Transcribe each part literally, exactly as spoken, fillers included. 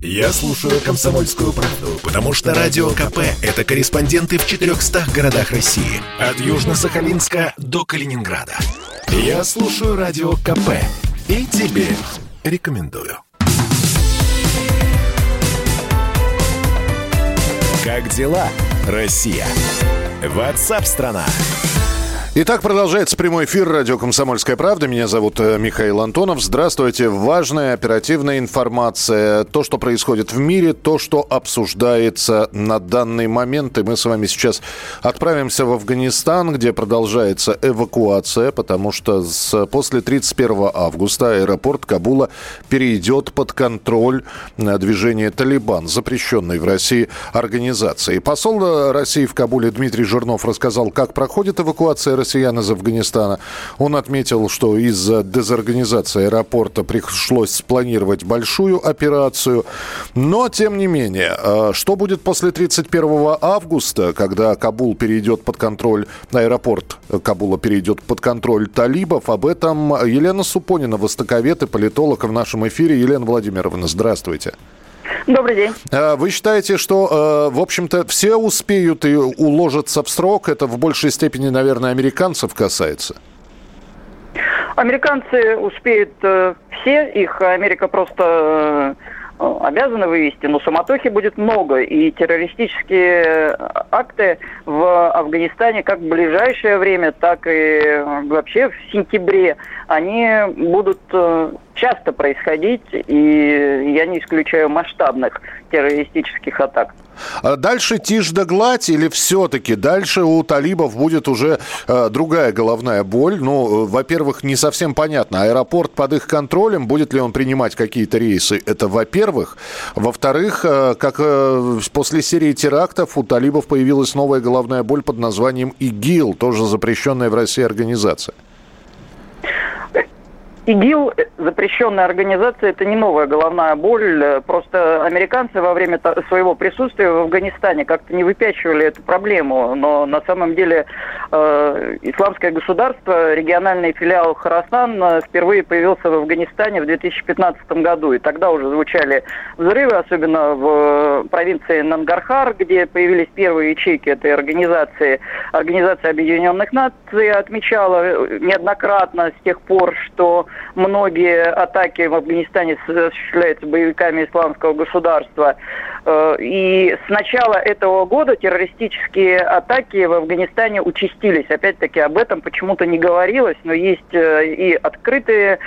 Я слушаю «Комсомольскую правду», потому что Радио КП – это корреспонденты в четырехстах городах России. От Южно-Сахалинска до Калининграда. Я слушаю Радио КП и тебе рекомендую. Как дела, Россия? Ватсап-страна! Итак, продолжается прямой эфир «Радио Комсомольская правда». Меня зовут Михаил Антонов. Здравствуйте. Важная оперативная информация. То, что происходит в мире, то, что обсуждается на данный момент. И мы с вами сейчас отправимся в Афганистан, где продолжается эвакуация, потому что с, после тридцать первого августа аэропорт Кабула перейдет под контроль движения «Талибан», запрещенной в России организации. Посол России в Кабуле Дмитрий Жирнов рассказал, как проходит эвакуация российских россиян из Афганистана. Он отметил, что из-за дезорганизации аэропорта пришлось спланировать большую операцию. Но, тем не менее, что будет после тридцать первого августа, когда Кабул перейдет под контроль, аэропорт Кабула перейдет под контроль талибов, об этом Елена Супонина, востоковед и политолог в нашем эфире. Елена Владимировна, здравствуйте. Добрый день. Вы считаете, что, в общем-то, все успеют и уложатся в срок? Это в большей степени, наверное, американцев касается? Американцы успеют все. Их Америка просто обязана вывести, но суматохи будет много. И террористические акты в Афганистане как в ближайшее время, так и вообще в сентябре, они будут часто происходить, и я не исключаю масштабных террористических атак. А дальше тишь да гладь, или все-таки дальше у талибов будет уже э, другая головная боль? Ну, во-первых, не совсем понятно, аэропорт под их контролем, будет ли он принимать какие-то рейсы? Это во-первых. Во-вторых, э, как э, после серии терактов у талибов появилась новая головная боль под названием ИГИЛ, тоже запрещенная в России организация. ИГИЛ, запрещенная организация, это не новая головная боль. Просто американцы во время своего присутствия в Афганистане как-то не выпячивали эту проблему. Но на самом деле э, Исламское государство, региональный филиал Хорасан, впервые появился в Афганистане в две тысячи пятнадцатом году. И тогда уже звучали взрывы, особенно в провинции Нангархар, где появились первые ячейки этой организации. Организация Объединенных Наций отмечала неоднократно с тех пор, что многие атаки в Афганистане осуществляются боевиками Исламского государства. И с начала этого года террористические атаки в Афганистане участились. Опять-таки об этом почему-то не говорилось, но есть и открытые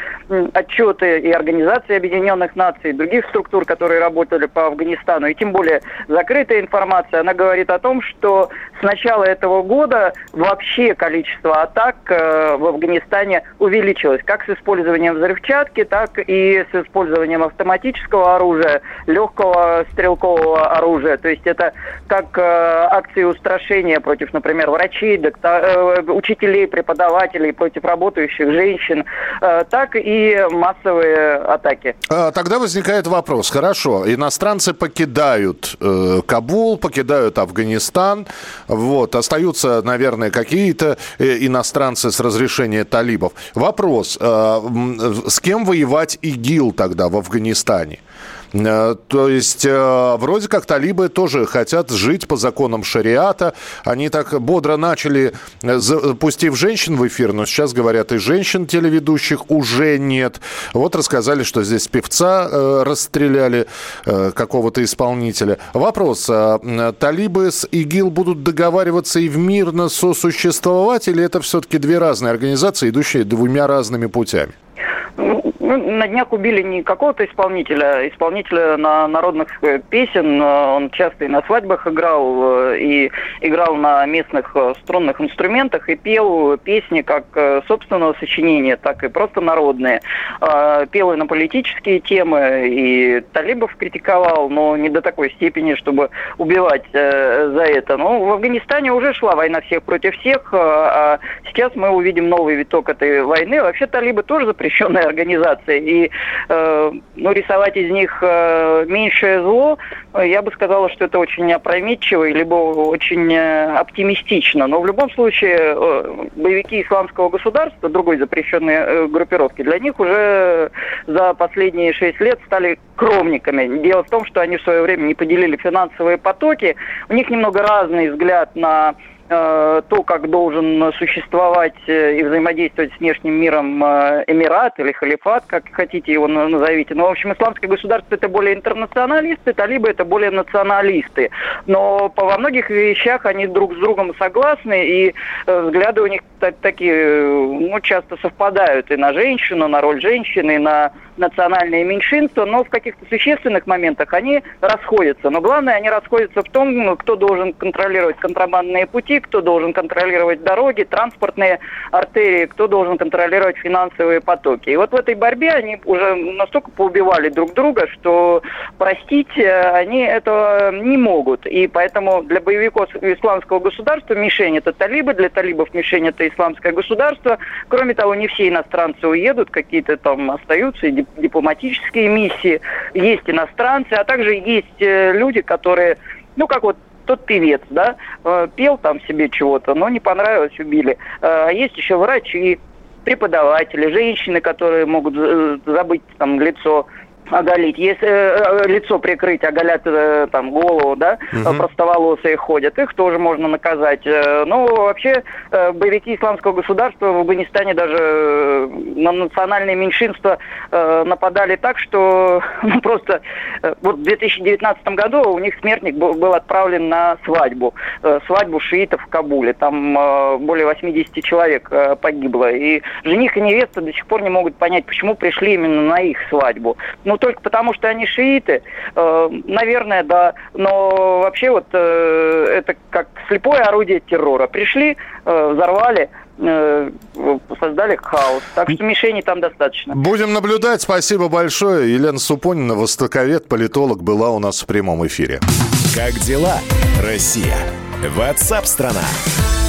отчеты и организации Объединенных Наций, и других структур, которые работали по Афганистану. И тем более закрытая информация, она говорит о том, что с начала этого года вообще количество атак в Афганистане увеличилось. Как с использованием использованием взрывчатки, так и с использованием автоматического оружия, легкого стрелкового оружия. То есть это как э, акции устрашения против, например, врачей, доктор, э, учителей, преподавателей, против работающих женщин, э, так и массовые атаки. Тогда возникает вопрос. Хорошо, иностранцы покидают э, Кабул, покидают Афганистан. Вот. Остаются, наверное, какие-то иностранцы с разрешения талибов. Вопрос. Э, С кем воевать ИГИЛ тогда в Афганистане? То есть, вроде как, талибы тоже хотят жить по законам шариата. Они так бодро начали, запустив женщин в эфир, но сейчас, говорят, и женщин-телеведущих уже нет. Вот рассказали, что здесь певца расстреляли, какого-то исполнителя. Вопрос, талибы с ИГИЛ будут договариваться и мирно сосуществовать, или это все-таки две разные организации, идущие двумя разными путями? На днях убили не какого-то исполнителя, исполнителя на народных песен, он часто и на свадьбах играл, и играл на местных струнных инструментах, и пел песни как собственного сочинения, так и просто народные. Пел и на политические темы, и талибов критиковал, но не до такой степени, чтобы убивать за это. Но в Афганистане уже шла война всех против всех, а сейчас мы увидим новый виток этой войны. Вообще талибы тоже запрещенная организация. ситуации. И э, ну, рисовать из них э, меньшее зло, я бы сказала, что это очень опрометчиво, либо очень э, оптимистично. Но в любом случае э, боевики Исламского государства, другой запрещенной э, группировки, для них уже за последние шесть лет стали кромниками. Дело в том, что они в свое время не поделили финансовые потоки. У них немного разный взгляд на то, как должен существовать и взаимодействовать с внешним миром эмират или халифат, как хотите его назовите. Но, в общем, Исламское государство — это более интернационалисты, талибы — это более националисты. Но во многих вещах они друг с другом согласны, и взгляды у них такие, ну, часто совпадают и на женщину, на роль женщины, и на национальные меньшинства, но в каких-то существенных моментах они расходятся. Но главное, они расходятся в том, кто должен контролировать контрабандные пути, кто должен контролировать дороги, транспортные артерии, кто должен контролировать финансовые потоки. И вот в этой борьбе они уже настолько поубивали друг друга, что простить они этого не могут. И поэтому для боевиков Исламского государства мишень — это талибы, для талибов мишень — это Исламское государство. Кроме того, не все иностранцы уедут, какие-то там остаются, и дипломатические миссии, есть иностранцы, а также есть люди, которые, ну, как вот тот певец, да, пел там себе чего-то, но не понравилось, убили. А есть еще врачи, преподаватели, женщины, которые могут забыть там лицо, оголить, если э, лицо прикрыть, оголят э, там голову, да, угу. Простоволосые ходят, их тоже можно наказать. Ну, вообще, э, боевики Исламского государства в Афганистане даже на национальные меньшинства э, нападали так, что ну, просто э, вот в две тысячи девятнадцатом году у них смертник был, был отправлен на свадьбу, э, свадьбу шиитов в Кабуле, там э, более восемьдесят человек э, погибло, и жених и невеста до сих пор не могут понять, почему пришли именно на их свадьбу. Ну, только потому, что они шииты, наверное, да, но вообще вот это как слепое орудие террора. Пришли, взорвали, создали хаос. Так что мишеней там достаточно. Будем наблюдать. Спасибо большое. Елена Супонина, востоковед, политолог, была у нас в прямом эфире. Как дела, Россия? WhatsApp страна.